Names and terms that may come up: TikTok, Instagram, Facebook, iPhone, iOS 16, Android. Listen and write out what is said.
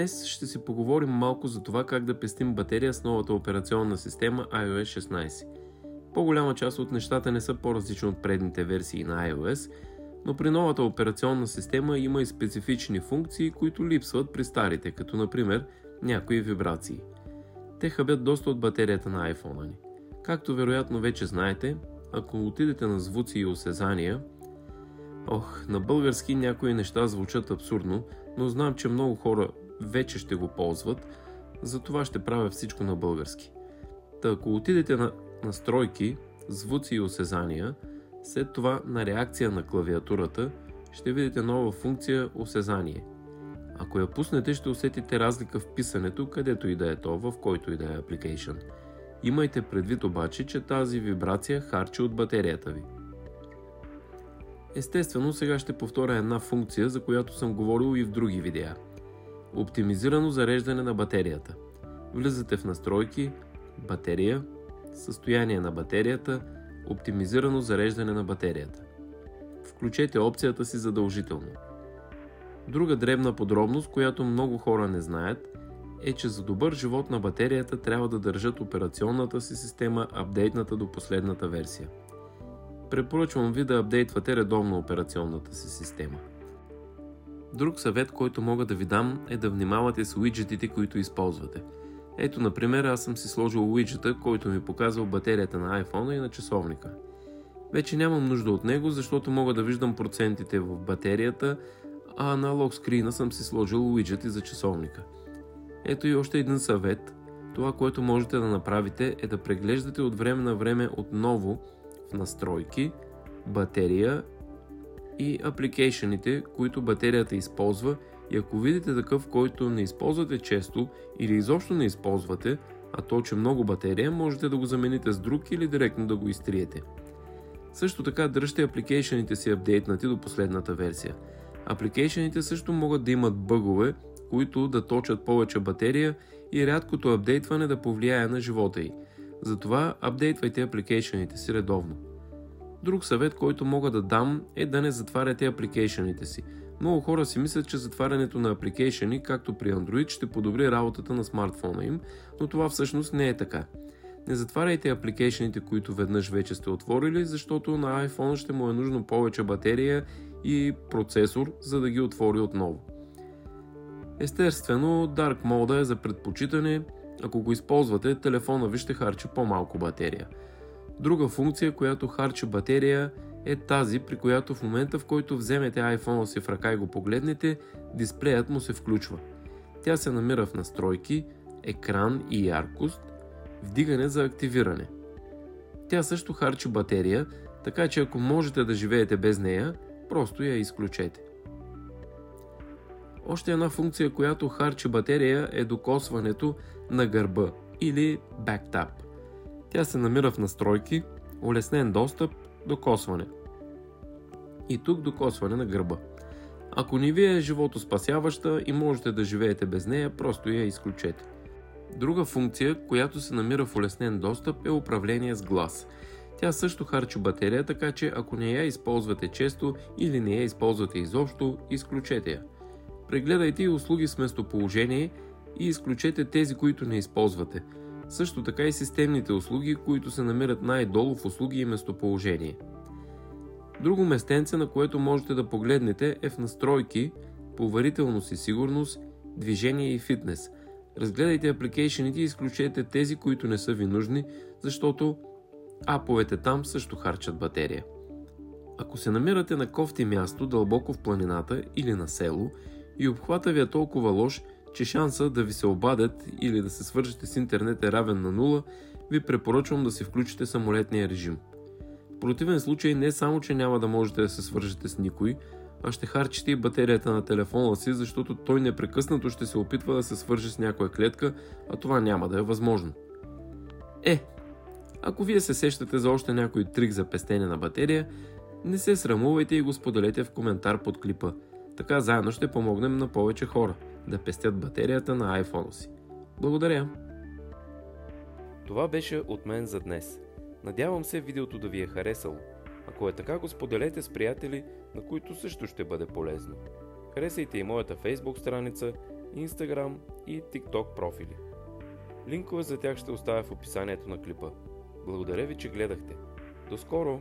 Днес ще си поговорим малко за това как да пестим батерия с новата операционна система iOS 16. По-голяма част от нещата не са по-различни от предните версии на iOS, но при новата операционна система има и специфични функции, които липсват при старите, като например някои вибрации. Те хабят доста от батерията на iPhone-а ни. Както вероятно вече знаете, ако отидете на звуци и осезания, на български някои неща звучат абсурдно, но знам, че много хора вече ще го ползват, затова ще правя всичко на български. Та ако отидете на настройки, звуци и осезания, след това на реакция на клавиатурата, ще видите нова функция осезание. Ако я пуснете, ще усетите разлика в писането, където и да е то, в който и да е application. Имайте предвид обаче, че тази вибрация харчи от батерията ви. Естествено, сега ще повторя една функция, за която съм говорил и в други видеа. Оптимизирано зареждане на батерията. Влизате в настройки, батерия, състояние на батерията, оптимизирано зареждане на батерията. Включете опцията си задължително. Друга дребна подробност, която много хора не знаят, е, че за добър живот на батерията трябва да държат операционната си система апдейтната до последната версия. Препоръчвам ви да апдейтвате редовно операционната си система. Друг съвет, който мога да ви дам, е да внимавате с уиджетите, които използвате. Ето, например, аз съм си сложил уиджета, който ми показва батерията на iPhone и на часовника. Вече нямам нужда от него, защото мога да виждам процентите в батерията, а на локскрина съм си сложил уиджети за часовника. Ето и още един съвет. Това, което можете да направите, е да преглеждате от време на време отново в настройки, батерия и апликейшените, които батерията използва, и ако видите такъв, който не използвате често или изобщо не използвате, а точи много батерия, можете да го замените с друг или директно да го изтриете. Също така дръжте апликейшените си апдейтнати до последната версия. Апликейшените също могат да имат бъгове, които да точат повече батерия и рядкото апдейтване да повлияе на живота й. Затова апдейтвайте апликейшените си редовно. Друг съвет, който мога да дам, е да не затваряте апликейшените си. Много хора си мислят, че затварянето на апликейшени, както при Android, ще подобри работата на смартфона им, но това всъщност не е така. Не затваряйте апликейшените, които веднъж вече сте отворили, защото на iPhone ще му е нужно повече батерия и процесор, за да ги отвори отново. Естествено, Dark Mode е за предпочитане. Ако го използвате, телефона ви ще харчи по-малко батерия. Друга функция, която харчи батерия, е тази, при която в момента, в който вземете iPhone-а си в ръка и го погледнете, дисплеят му се включва. Тя се намира в настройки, екран и яркост, вдигане за активиране. Тя също харчи батерия, така че ако можете да живеете без нея, просто я изключете. Още една функция, която харчи батерия, е докосването на гърба или Back Tap. Тя се намира в настройки, улеснен достъп, докосване. И тук докосване на гърба. Ако не ви е животоспасяваща и можете да живеете без нея, просто я изключете. Друга функция, която се намира в улеснен достъп, е управление с глас. Тя също харчи батерия, така че ако не я използвате често или не я използвате изобщо, изключете я. Прегледайте и услуги с местоположение и изключете тези, които не използвате. Също така и системните услуги, които се намират най-долу в услуги и местоположение. Друго местенце, на което можете да погледнете, е в настройки, поверителност и сигурност, движение и фитнес. Разгледайте апликейшените и изключете тези, които не са ви нужни, защото аповете там също харчат батерия. Ако се намирате на кофти място, дълбоко в планината или на село, и обхвата ви е толкова лош, че шанса да ви се обадят или да се свържете с интернет е равен на 0, ви препоръчвам да си включите самолетния режим. В противен случай не само, че няма да можете да се свържете с никой, а ще харчите и батерията на телефона си, защото той непрекъснато ще се опитва да се свърже с някоя клетка, а това няма да е възможно. Ако вие се сещате за още някой трик за пестене на батерия, не се срамувайте и го споделете в коментар под клипа. Така заедно ще помогнем на повече хора да пестят батерията на iPhone си. Благодаря! Това беше от мен за днес. Надявам се видеото да ви е харесало. Ако е така, го споделете с приятели, на които също ще бъде полезно. Харесайте и моята Facebook страница, Instagram и TikTok профили. Линкове за тях ще оставя в описанието на клипа. Благодаря ви, че гледахте. До скоро!